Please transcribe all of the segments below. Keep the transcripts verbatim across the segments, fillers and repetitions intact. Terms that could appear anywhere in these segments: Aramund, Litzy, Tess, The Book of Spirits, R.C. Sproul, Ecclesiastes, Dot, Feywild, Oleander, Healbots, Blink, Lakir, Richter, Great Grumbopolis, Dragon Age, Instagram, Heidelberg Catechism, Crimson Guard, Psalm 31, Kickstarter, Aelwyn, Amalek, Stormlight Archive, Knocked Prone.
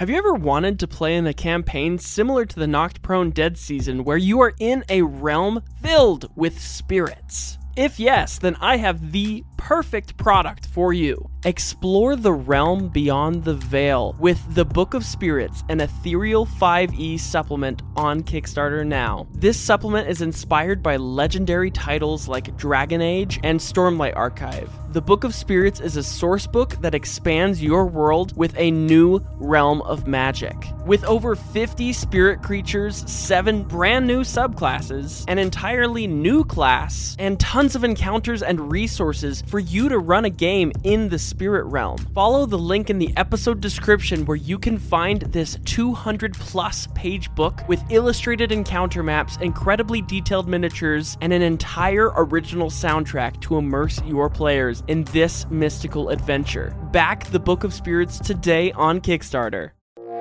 Have you ever wanted to play in a campaign similar to the Knocked Prone Dead Season where you are in a realm filled with spirits? If yes, then I have the perfect product for you. Explore the realm beyond the veil with The Book of Spirits, an ethereal five E supplement on Kickstarter now. This supplement is inspired by legendary titles like Dragon Age and Stormlight Archive. The Book of Spirits is a sourcebook that expands your world with a new realm of magic. With over fifty spirit creatures, seven brand new subclasses, an entirely new class, and tons of encounters and resources for you to run a game in the spirit realm. Follow the link in the episode description where you can find this two hundred plus page book with illustrated encounter maps, incredibly detailed miniatures, and an entire original soundtrack to immerse your players in this mystical adventure. Back the Book of Spirits today on Kickstarter. Whether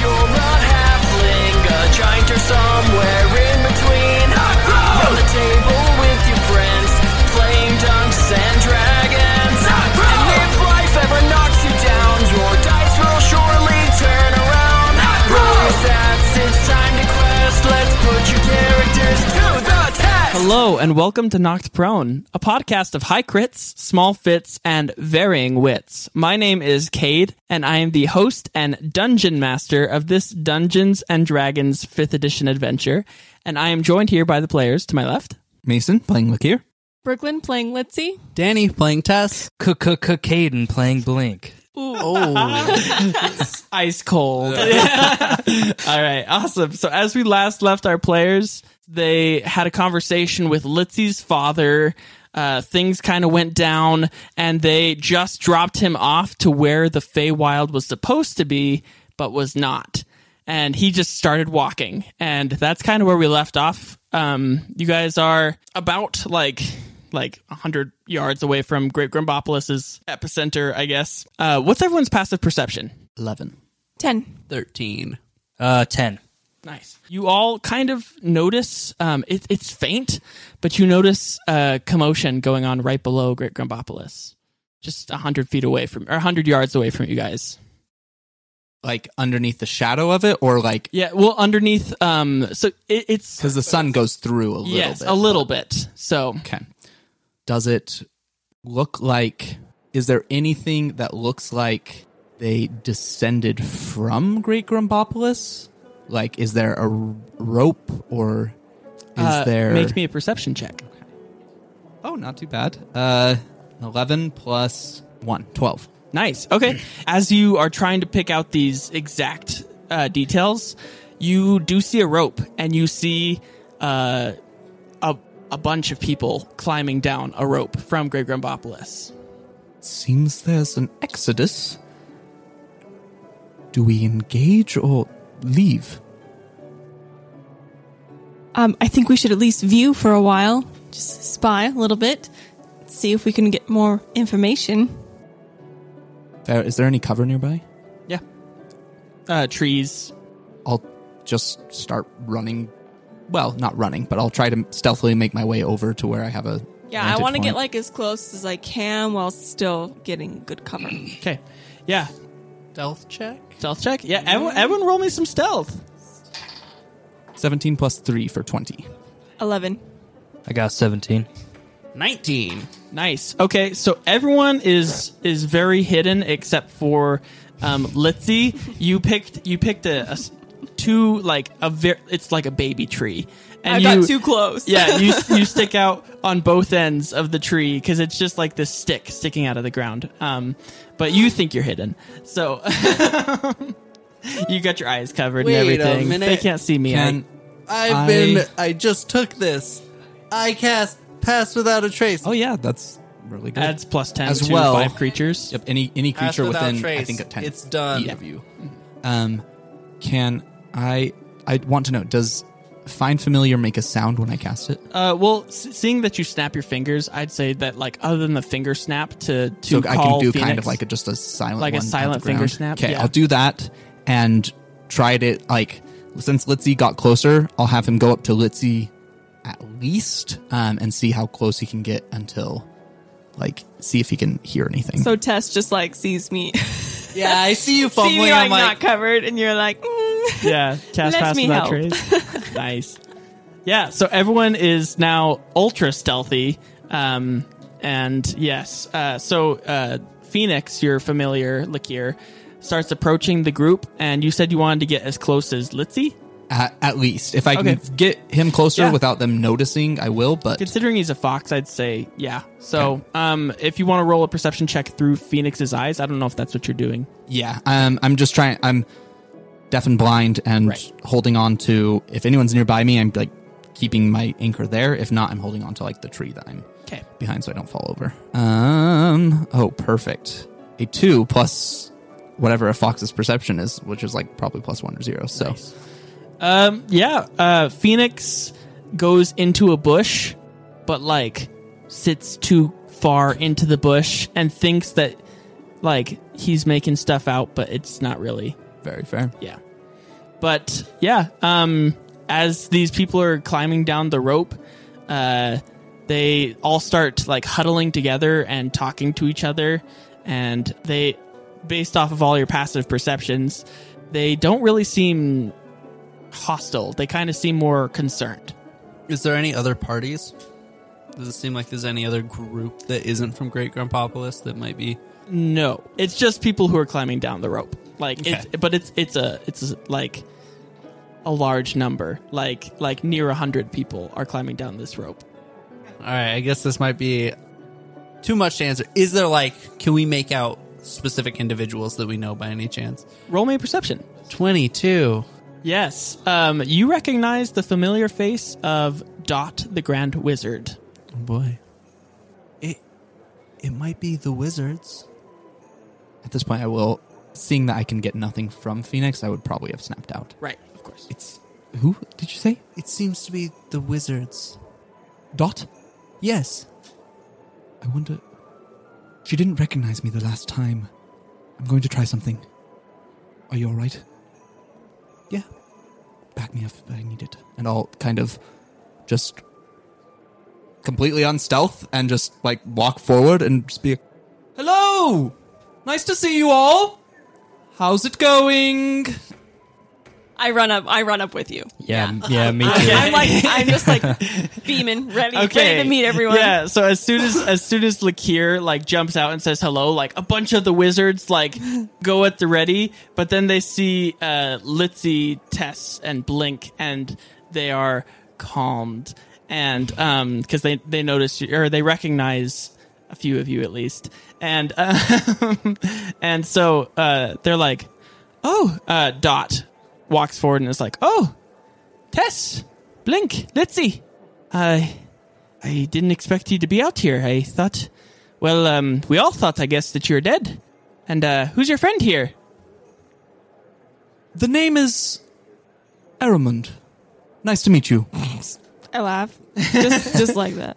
you're a halfling, a giant, or somewhere in between, round the table with your friends, playing Dungeons and Dragons. And if life ever knocks you down, your dice will surely turn around. Roll your stats, it's time to quest. Let's put your characters to the test. Hello and welcome to Knocked Prone, a podcast of high crits, small fits, and varying wits. My name is Cade, and I am the host and dungeon master of this Dungeons and Dragons fifth edition adventure. And I am joined here by the players to my left. Mason, playing Lakir. Brooklyn, playing Litzy. Danny, playing Tess. C-c-c-Caden, playing Blink. Ooh. Oh. Ice cold. Yeah. All right, awesome. So as we last left our players, they had a conversation with Litzy's father. Uh, things kind of went down, and they just dropped him off to where the Feywild was supposed to be, but was not. And he just started walking, and that's kind of where we left off. Um, you guys are about like like one hundred yards away from Great Grumbopolis' epicenter, I guess. Uh, what's everyone's passive perception? eleven. ten. thirteen. Uh, ten. Nice. You all kind of notice, um, it, it's faint, but you notice uh, commotion going on right below Great Grumbopolis. Just one hundred feet away from, or one hundred yards away from you guys. Like underneath the shadow of it, or like yeah, well underneath. Um, so it, it's because the sun goes through a little yes, bit, a little bit. So okay, does it look like? Is there anything that looks like they descended from Great Grumbopolis? Like, is there a rope, or is uh, there? Make me a perception check. Okay. Oh, not too bad. Uh, eleven plus one, twelve. Nice. Okay. As you are trying to pick out these exact uh, details, you do see a rope, and you see uh, a a bunch of people climbing down a rope from Great Grumbopolis. Seems there's an exodus. Do we engage or leave? Um, I think we should at least view for a while, just spy a little bit, see if we can get more information. Is there any cover nearby? Yeah. Uh, trees. I'll just start running. Well, not running, but I'll try to stealthily make my way over to where I have a... Yeah, I want to get like as close as I can while still getting good cover. Okay. Yeah. Stealth check? Stealth check? Yeah, everyone, everyone roll me some stealth. seventeen plus three for twenty. eleven. I got seventeen. nineteen. Nice. Okay, so everyone is is very hidden except for um, Litzy. You picked you picked a, a two like a ver- it's like a baby tree. And I you, got too close. Yeah, you you stick out on both ends of the tree because it's just like this stick sticking out of the ground. Um, but you think you're hidden, so you got your eyes covered. Wait and everything. A minute. They can't see me. Can I've I... been. I just took this. I cast. Pass without a trace. Oh yeah, that's really good. Adds plus ten as to well. Five creatures. Yep, any any creature within trace, I think a ten. It's done. Yeah. You. Um, can I? I want to know. Does find familiar make a sound when I cast it? Uh, well, seeing that you snap your fingers, I'd say that like other than the finger snap to to so call I can do Phoenix, kind of like a, just a silent like one a silent finger snap. Okay, yeah. I'll do that and try to like since Litzy got closer, I'll have him go up to Litzy. At least, um, and see how close he can get until like, see if he can hear anything. So Tess just, like, sees me. Yeah, I see you fumbling. See me, like, I'm like, not covered, and you're like, mm, yeah, cast pass without trace. Nice. Yeah, so everyone is now ultra stealthy. Um, and yes, uh, so uh, Phoenix, your familiar, Lakir, starts approaching the group, and you said you wanted to get as close as Litzy? At, at least. If I okay. can get him closer yeah. without them noticing, I will, but... Considering he's a fox, I'd say, yeah. So, okay. um, if you want to roll a perception check through Phoenix's eyes, I don't know if that's what you're doing. Yeah, um, I'm just trying... I'm deaf and blind and right. holding on to... If anyone's nearby me, I'm, like, keeping my anchor there. If not, I'm holding on to, like, the tree that I'm okay. behind so I don't fall over. Um. Oh, perfect. A two plus whatever a fox's perception is, which is, like, probably plus one or zero, so... Nice. Um, yeah, uh, Phoenix goes into a bush, but, like, sits too far into the bush and thinks that, like, he's making stuff out, but it's not really. Very fair. Yeah. But, yeah, um, as these people are climbing down the rope, uh, they all start, like, huddling together and talking to each other, and they, based off of all your passive perceptions, they don't really seem... hostile. They kind of seem more concerned. Is there any other parties? Does it seem like there's any other group that isn't from Great Grumbopolis that might be? No, it's just people who are climbing down the rope. Like, okay. it's, but it's it's a it's a, like a large number. Like like near a hundred people are climbing down this rope. All right, I guess this might be too much to answer. Is there like? Can we make out specific individuals that we know by any chance? Roll me a perception. twenty-two. Yes, um, you recognize the familiar face of Dot, the Grand Wizard. Oh boy, it it might be the wizards. At this point, I will, seeing that I can get nothing from Phoenix, I would probably have snapped out. Right, of course. It's who did you say? It seems to be the wizards. Dot? Yes. I wonder. She didn't recognize me the last time. I'm going to try something. Are you all right? Yeah, back me up if I need it. And I'll kind of just completely on stealth and just, like, walk forward and just be like, hello! Nice to see you all! How's it going? I run up I run up with you. Yeah, yeah, yeah me too. I'm, like, I'm just, like, beaming, ready, okay. ready to meet everyone. Yeah, so as soon as as soon as Lakir, like, jumps out and says hello, like, a bunch of the wizards, like, go at the ready, but then they see uh, Litzy, Tess, and Blink, and they are calmed, and, um, because they, they notice, you, or they recognize a few of you, at least, and, uh, and so, uh, they're like, oh, uh, Dot, walks forward and is like, oh, Tess, Blink, Litzy, I, uh, I didn't expect you to be out here. I thought, well, um, we all thought, I guess, that you were dead. And uh, who's your friend here? The name is Aramund. Nice to meet you. I laugh, just, just like that.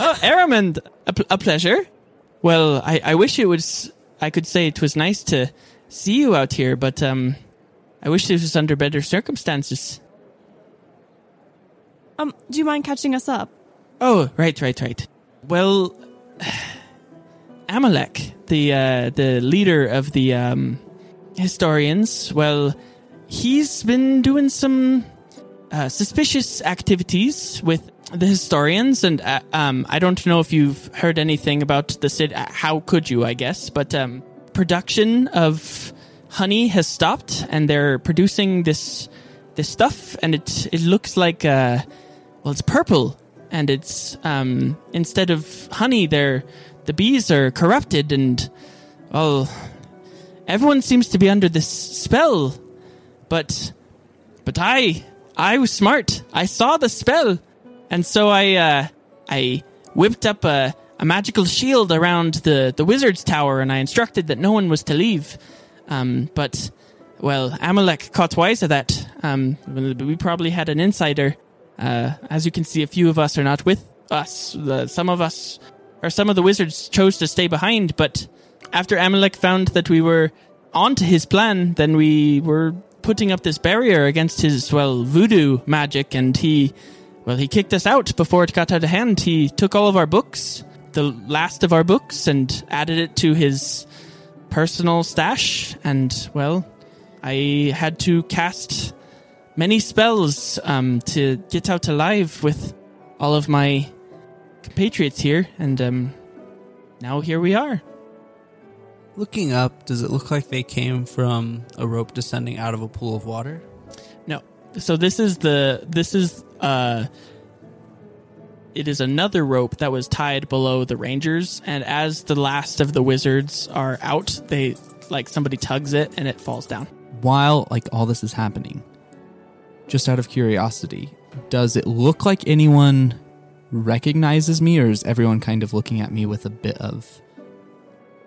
Oh, Aramund, a, pl- a pleasure. Well, I, I wish it was. I could say it was nice to. See you out here, but um, I wish this was under better circumstances. Um, do you mind catching us up? Oh, right, right, right. Well, Amalek, the uh, the leader of the um, historians, well, he's been doing some uh, suspicious activities with the historians, and uh, um, I don't know if you've heard anything about the city. How could you? I guess, but um. Production of honey has stopped, and they're producing this this stuff, and it it looks like uh, well, it's purple, and it's um, instead of honey, they're the bees are corrupted, and well, everyone seems to be under this spell, but but I I was smart, I saw the spell, and so I uh, I whipped up a. A magical shield around the, the wizard's tower, and I instructed that no one was to leave. Um, but, well, Amalek caught wise of that. Um, we probably had an insider. Uh, as you can see, a few of us are not with us. Uh, some of us, or some of the wizards chose to stay behind, but after Amalek found that we were onto his plan, then we were putting up this barrier against his, well, voodoo magic, and he Well, he kicked us out before it got out of hand. He took all of our books, the last of our books, and added it to his personal stash. And, well, I had to cast many spells um, to get out alive with all of my compatriots here. And um, now here we are. Looking up, does it look like they came from a rope descending out of a pool of water? No. So this is the... This is... Uh, it is another rope that was tied below the rangers, and as the last of the wizards are out, they like somebody tugs it and it falls down. While like all this is happening, just out of curiosity, does it look like anyone recognizes me, or is everyone kind of looking at me with a bit of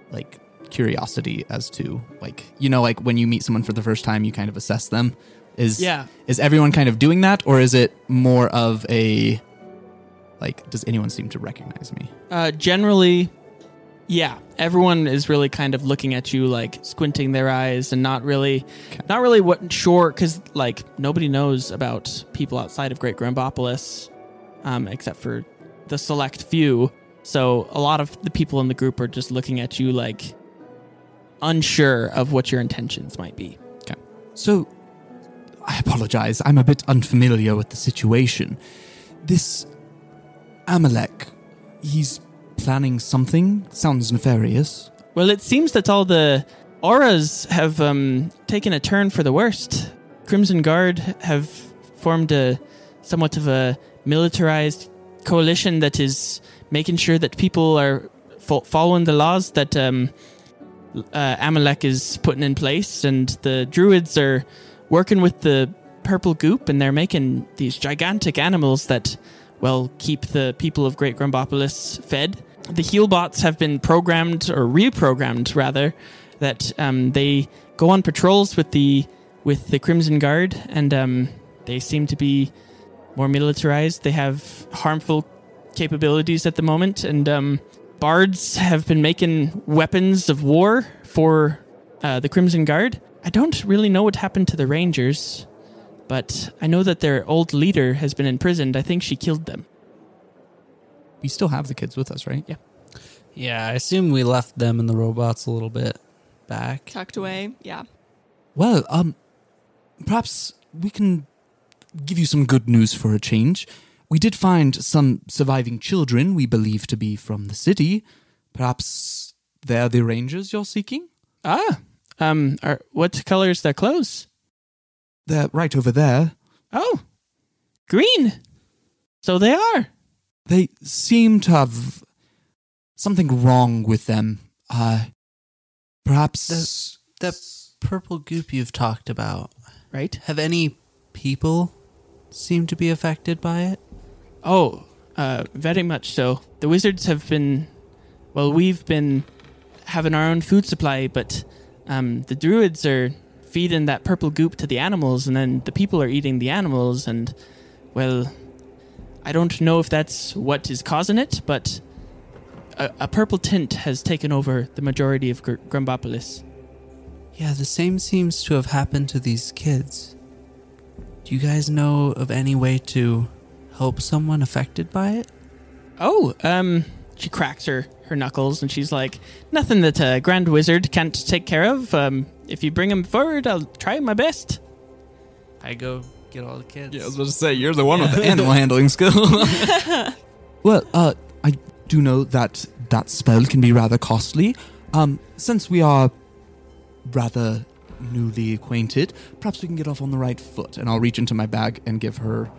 like curiosity as to like, you know, like when you meet someone for the first time, you kind of assess them? Is yeah. Is everyone kind of doing that, or is it more of a, like, does anyone seem to recognize me? Uh, generally, yeah. Everyone is really kind of looking at you, like, squinting their eyes and not really, okay. not really what, sure, because, like, nobody knows about people outside of Great Grumbopolis, um, except for the select few. So a lot of the people in the group are just looking at you, like, unsure of what your intentions might be. Okay. So... I apologize. I'm a bit unfamiliar with the situation. This Amalek, he's planning something? Sounds nefarious. Well, it seems that all the auras have um, taken a turn for the worst. Crimson Guard have formed a somewhat of a militarized coalition that is making sure that people are fo- following the laws that um, uh, Amalek is putting in place, and the druids are working with the purple goop, and they're making these gigantic animals that, well, keep the people of Great Grumbopolis fed. The Healbots have been programmed, or reprogrammed rather, that um, they go on patrols with the with the Crimson Guard, and um, they seem to be more militarized. They have harmful capabilities at the moment, and um, bards have been making weapons of war for uh, the Crimson Guard. I don't really know what happened to the Rangers, but I know that their old leader has been imprisoned. I think she killed them. We still have the kids with us, right? Yeah. Yeah, I assume we left them and the robots a little bit back. Tucked away, yeah. Well, um, perhaps we can give you some good news for a change. We did find some surviving children we believe to be from the city. Perhaps they're the Rangers you're seeking? Ah, Um, are, what color is their clothes? They're right over there. Oh, green. So they are. They seem to have something wrong with them. Uh, perhaps... The, the purple goop you've talked about. Right. Have any people seemed to be affected by it? Oh, uh, very much so. The wizards have been... Well, we've been having our own food supply, but... Um, the druids are feeding that purple goop to the animals, and then the people are eating the animals, and, well, I don't know if that's what is causing it, but a, a purple tint has taken over the majority of Gr- Grumbopolis. Yeah, the same seems to have happened to these kids. Do you guys know of any way to help someone affected by it? Oh, um... She cracks her, her knuckles, and she's like, nothing that a grand wizard can't take care of. Um, if you bring him forward, I'll try my best. I go get all the kids. Yeah, I was about to say, you're the one yeah. with the animal handling skill. Well, uh, I do know that that spell can be rather costly. Um, since we are rather newly acquainted, perhaps we can get off on the right foot. And I'll reach into my bag and give her,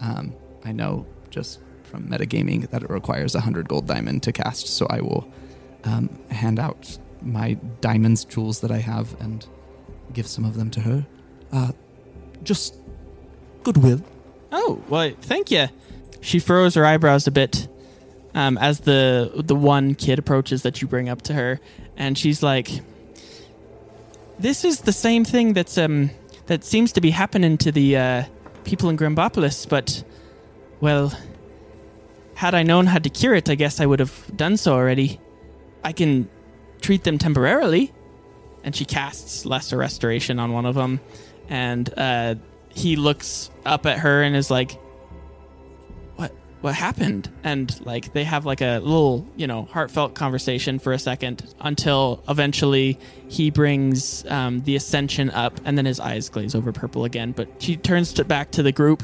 um, I know, just... from metagaming that it requires one hundred gold diamond to cast, so I will um, hand out my diamonds, jewels that I have, and give some of them to her. Uh, just goodwill. Oh, well, thank you. She furrows her eyebrows a bit um, as the the one kid approaches that you bring up to her, and she's like, this is the same thing that's um that seems to be happening to the uh, people in Grumbopolis, but, well... Had I known how to cure it, I guess I would have done so already. I can treat them temporarily. And she casts Lesser Restoration on one of them. And uh, he looks up at her and is like, what happened? And like they have like a little, you know, heartfelt conversation for a second until eventually he brings um, the Ascension up, and then his eyes glaze over purple again. But she turns to, back to the group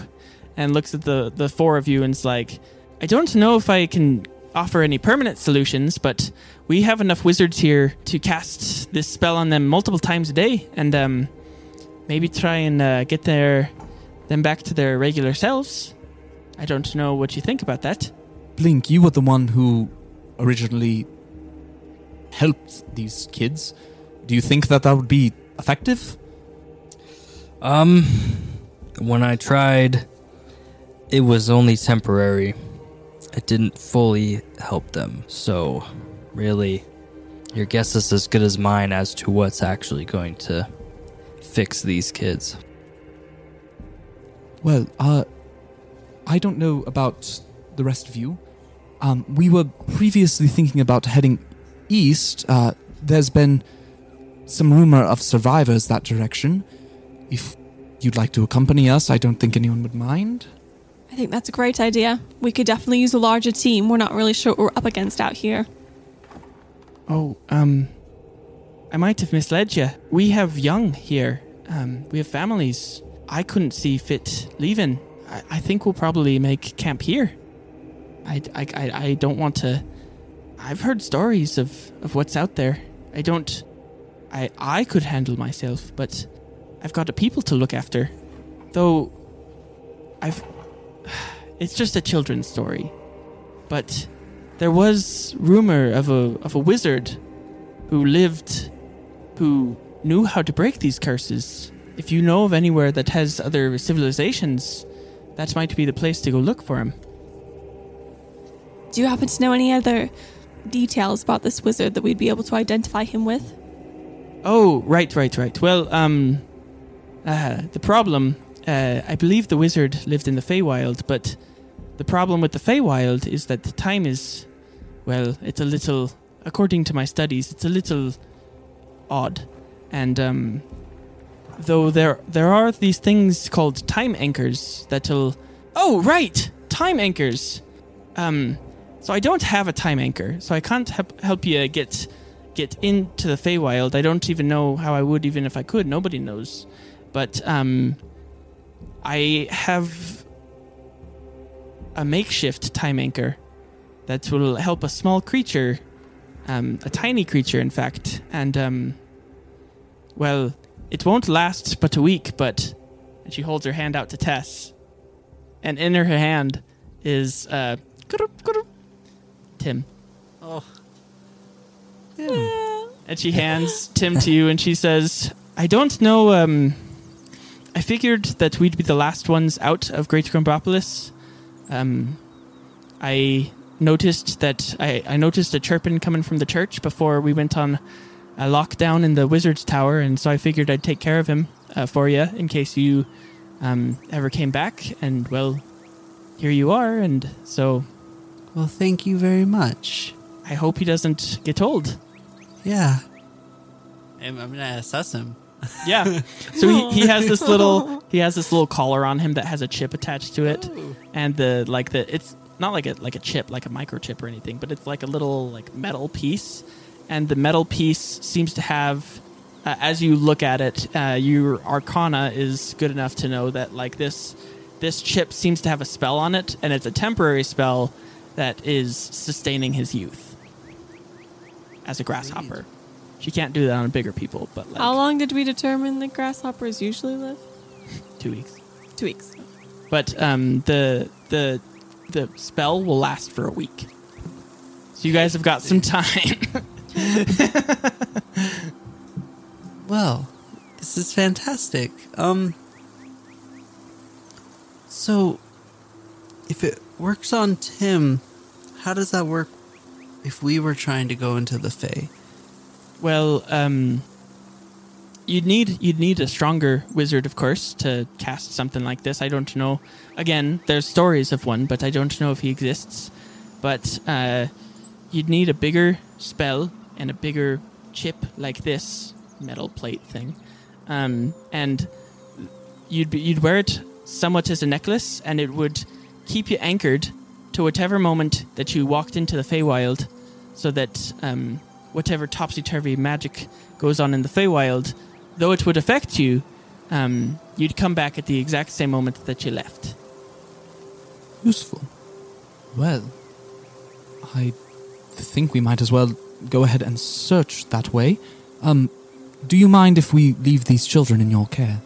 and looks at the, the four of you and is like, I don't know if I can offer any permanent solutions, but we have enough wizards here to cast this spell on them multiple times a day, and um, maybe try and uh, get their them back to their regular selves. I don't know what you think about that. Blink, you were the one who originally helped these kids. Do you think that that would be effective? Um, when I tried, it was only temporary. It didn't fully help them. So, really, your guess is as good as mine as to what's actually going to fix these kids. Well, uh... I don't know about the rest of you. Um, we were previously thinking about heading east. Uh, there's been some rumor of survivors that direction. If you'd like to accompany us, I don't think anyone would mind. I think that's a great idea. We could definitely use a larger team. We're not really sure what we're up against out here. Oh, um, I might have misled you. We have young here. Um, we have families. I couldn't see fit leaving. I think we'll probably make camp here. I, I, I, I don't want to... I've heard stories of, of what's out there. I don't... I, I could handle myself, but I've got a people to look after. Though, I've... It's just a children's story. But there was rumor of a of a wizard who lived, who knew how to break these curses. If you know of anywhere that has other civilizations... That might be the place to go look for him. Do you happen to know any other details about this wizard that we'd be able to identify him with? Oh, right, right, right. Well, um, uh, the problem, uh, I believe the wizard lived in the Feywild, but the problem with the Feywild is that the time is, well, it's a little, according to my studies, it's a little odd. And, um... Though there there are these things called time anchors that'll... Oh, right! Time anchors! Um, so I don't have a time anchor, so I can't help, help you get get into the Feywild. I don't even know how I would, even if I could. Nobody knows. But um, I have a makeshift time anchor that will help a small creature, um, a tiny creature, in fact. And, um, well... It won't last but a week, but... And she holds her hand out to Tess. And in her hand is... Uh, Tim. Oh. Tim. Yeah. And she hands Tim to you and she says, I don't know... Um, I figured that we'd be the last ones out of Great Grumbopolis. Um, I noticed that... I, I noticed a chirping coming from the church before we went on... I locked down in the wizard's tower, and so I figured I'd take care of him uh, for you in case you um, ever came back. And, well, here you are, and so... Well, thank you very much. I hope he doesn't get old. Yeah. I'm, I'm going to assess him. Yeah. So he, he has this little he has this little collar on him that has a chip attached to it. Ooh. And the like the it's not like a like a chip, like a microchip or anything, but it's like a little like metal piece. And the metal piece seems to have, uh, as you look at it, uh, your Arcana is good enough to know that like this, this chip seems to have a spell on it, and it's a temporary spell that is sustaining his youth as a grasshopper. Great. She can't do that on bigger people. But like, how long did we determine that grasshoppers usually live? Two weeks. Two weeks. But um, the the the spell will last for a week, so you guys have got some time. Well, this is fantastic. Um, so, if it works on Tim, how does that work if we were trying to go into the Fae? Well, um, you'd need you'd need a stronger wizard, of course, to cast something like this. I don't know. Again, there's stories of one, but I don't know if he exists. But uh, you'd need a bigger spell and a bigger chip like this metal plate thing, um, and you'd be, you'd wear it somewhat as a necklace, and it would keep you anchored to whatever moment that you walked into the Feywild, so that um, whatever topsy-turvy magic goes on in the Feywild, though it would affect you, um, you'd come back at the exact same moment that you left. Useful. Well, I think we might as well go ahead and search that way. Um, do you mind if we leave these children in your care?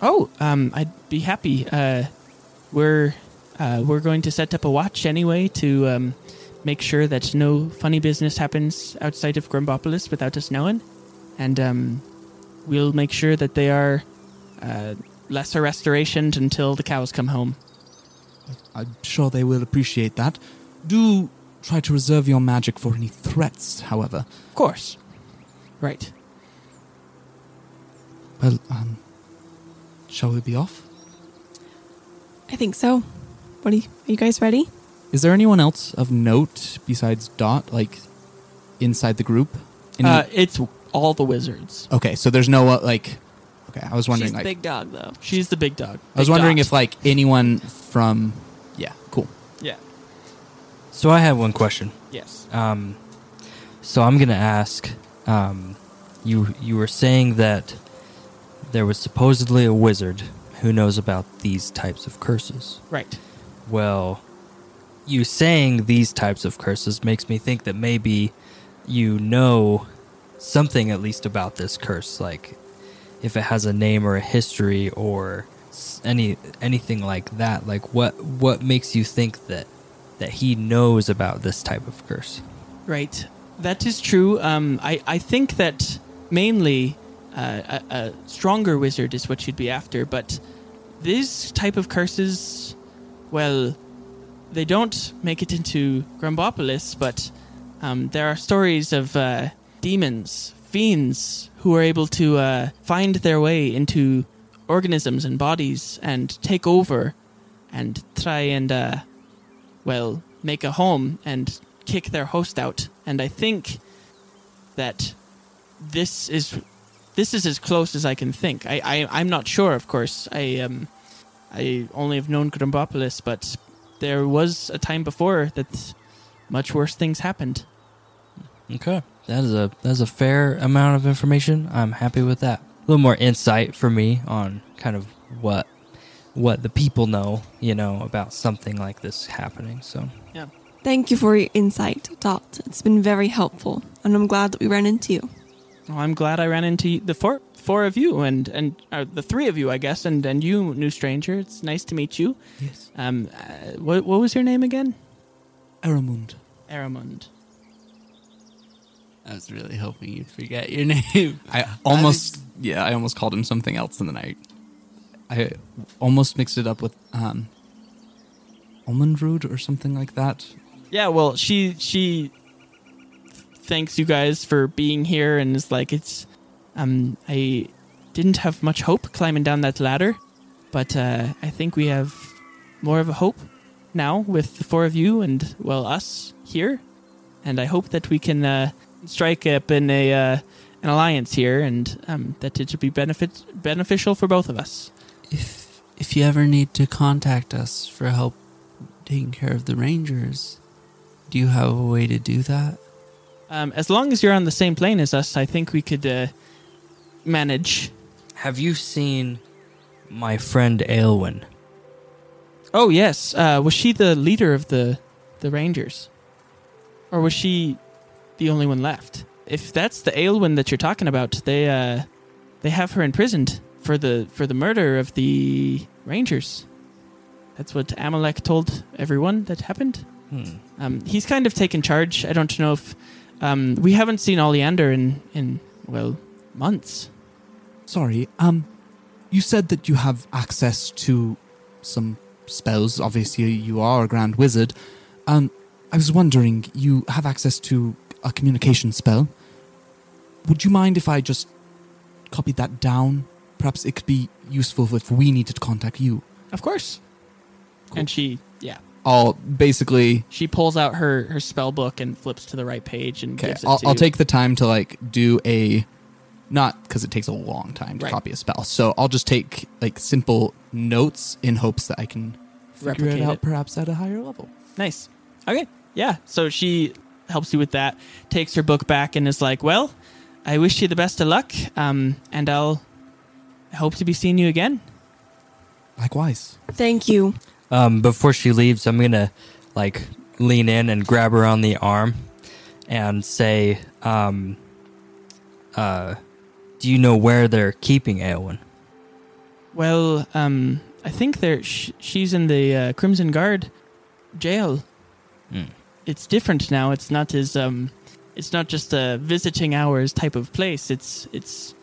Oh, um, I'd be happy. Uh, we're uh, we're going to set up a watch anyway to um, make sure that no funny business happens outside of Grumbopolis without us knowing, and um, we'll make sure that they are uh, lesser restorationed until the cows come home. I'm sure they will appreciate that. Do try to reserve your magic for any threats, however. Of course. Right. Well, um... shall we be off? I think so. What are you, are you guys ready? Is there anyone else of note besides Dot, like, inside the group? Any... Uh, it's all the wizards. Okay, so there's no, uh, like... Okay, I was wondering, She's the like... big dog, though. She's the big dog. Big I was wondering dog. if, like, anyone from... Yeah, cool. Yeah. So I have one question. Yes. Um, so I'm going to ask... Um, you you were saying that... there was supposedly a wizard who knows about these types of curses. Right. Well, you saying these types of curses makes me think that maybe you know something at least about this curse, like if it has a name or a history or any anything like that. Like what what makes you think that that he knows about this type of curse? Right. That is true. Um, I, I think that mainly... Uh, a, a stronger wizard is what you'd be after, but this type of curses, well, they don't make it into Grumbopolis, but um, there are stories of uh, demons, fiends, who are able to uh, find their way into organisms and bodies and take over and try and, uh, well, make a home and kick their host out. And I think that this is... This is as close as I can think. I, I, I'm not sure, of course. I um, I only have known Grumbopolis, but there was a time before that much worse things happened. Okay. That is a that is a fair amount of information. I'm happy with that. A little more insight for me on kind of what what the people know, you know, about something like this happening. So yeah. Thank you for your insight, Dot. It's been very helpful, and I'm glad that we ran into you. Well, I'm glad I ran into the four four of you, and, and uh, the three of you, I guess, and, and you, new stranger. It's nice to meet you. Yes. Um, uh, what, what was your name again? Aramund. Aramund. I was really hoping you'd forget your name. I almost, I was... yeah, I almost called him something else, and then I, I almost mixed it up with um, Almondrood or something like that. Yeah, well, she she... thanks you guys for being here, and it's like it's um I didn't have much hope climbing down that ladder, but uh I think we have more of a hope now with the four of you and well us here, and I hope that we can uh strike up in a uh, an alliance here, and um that it should be benefit beneficial for both of us. If if you ever need to contact us for help taking care of the Rangers, do you have a way to do that? Um, as long as you're on the same plane as us, I think we could uh, manage. Have you seen my friend Aelwyn? Oh, yes. Uh, was she the leader of the, the Rangers? Or was she the only one left? If that's the Aelwyn that you're talking about, they uh, they have her imprisoned for the, for the murder of the Rangers. That's what Amalek told everyone that happened. Hmm. Um, he's kind of taken charge. I don't know if... Um, we haven't seen Oleander in, in, well, months. Sorry, um, you said that you have access to some spells. Obviously, you are a grand wizard. Um, I was wondering, you have access to a communication spell. Would you mind if I just copied that down? Perhaps it could be useful if we needed to contact you. Of course. Cool. And she, yeah. I'll basically... She pulls out her, her spell book and flips to the right page and gives it I'll, to I'll take the time to, like, do a... Not because it takes a long time to right. copy a spell. So I'll just take, like, simple notes in hopes that I can figure it out it. perhaps at a higher level. Nice. Okay. Yeah. So she helps you with that, takes her book back and is like, well, I wish you the best of luck, um, and I'll hope to be seeing you again. Likewise. Thank you. Um, before she leaves, I'm going to like lean in and grab her on the arm and say, um, uh, do you know where they're keeping Aelwyn? Well, um, I think they're sh- she's in the uh, Crimson Guard jail. Mm. It's different now. It's not as um, it's not just a visiting hours type of place. It's it's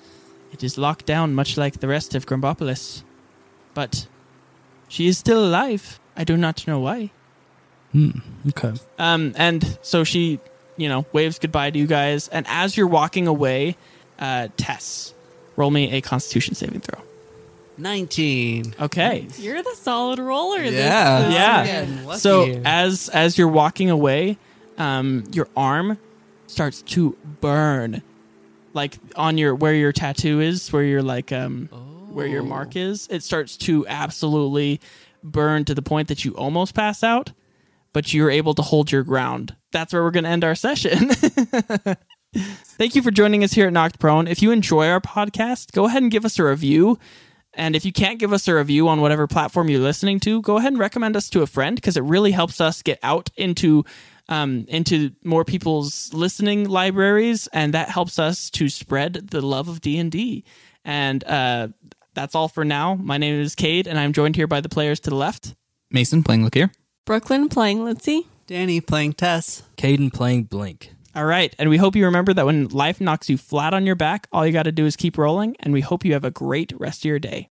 it is locked down, much like the rest of Grumbopolis. But she is still alive. I do not know why. Mm. Okay. Um, and so she, you know, waves goodbye to you guys. And as you're walking away, uh, Tess, roll me a Constitution saving throw. nineteen. Okay. You're the solid roller. Yeah. This yeah. yeah. So as as you're walking away, um, your arm starts to burn, like on your where your tattoo is, where your like um, oh. where your mark is. It starts to absolutely burn to the point that you almost pass out, but you're able to hold your ground. That's where we're going to end our session. Thank you for joining us here at Knocked Prone. If you enjoy our podcast, go ahead and give us a review. And if you can't give us a review on whatever platform you're listening to, go ahead and recommend us to a friend, because it really helps us get out into um, into more people's listening libraries, and that helps us to spread the love of D and D. And uh, that's all for now. My name is Cade, and I'm joined here by the players to the left. Mason playing Lakir. Brooklyn playing Litzy. Danny playing Tess. Caden playing Blink. All right, and we hope you remember that when life knocks you flat on your back, all you got to do is keep rolling, and we hope you have a great rest of your day.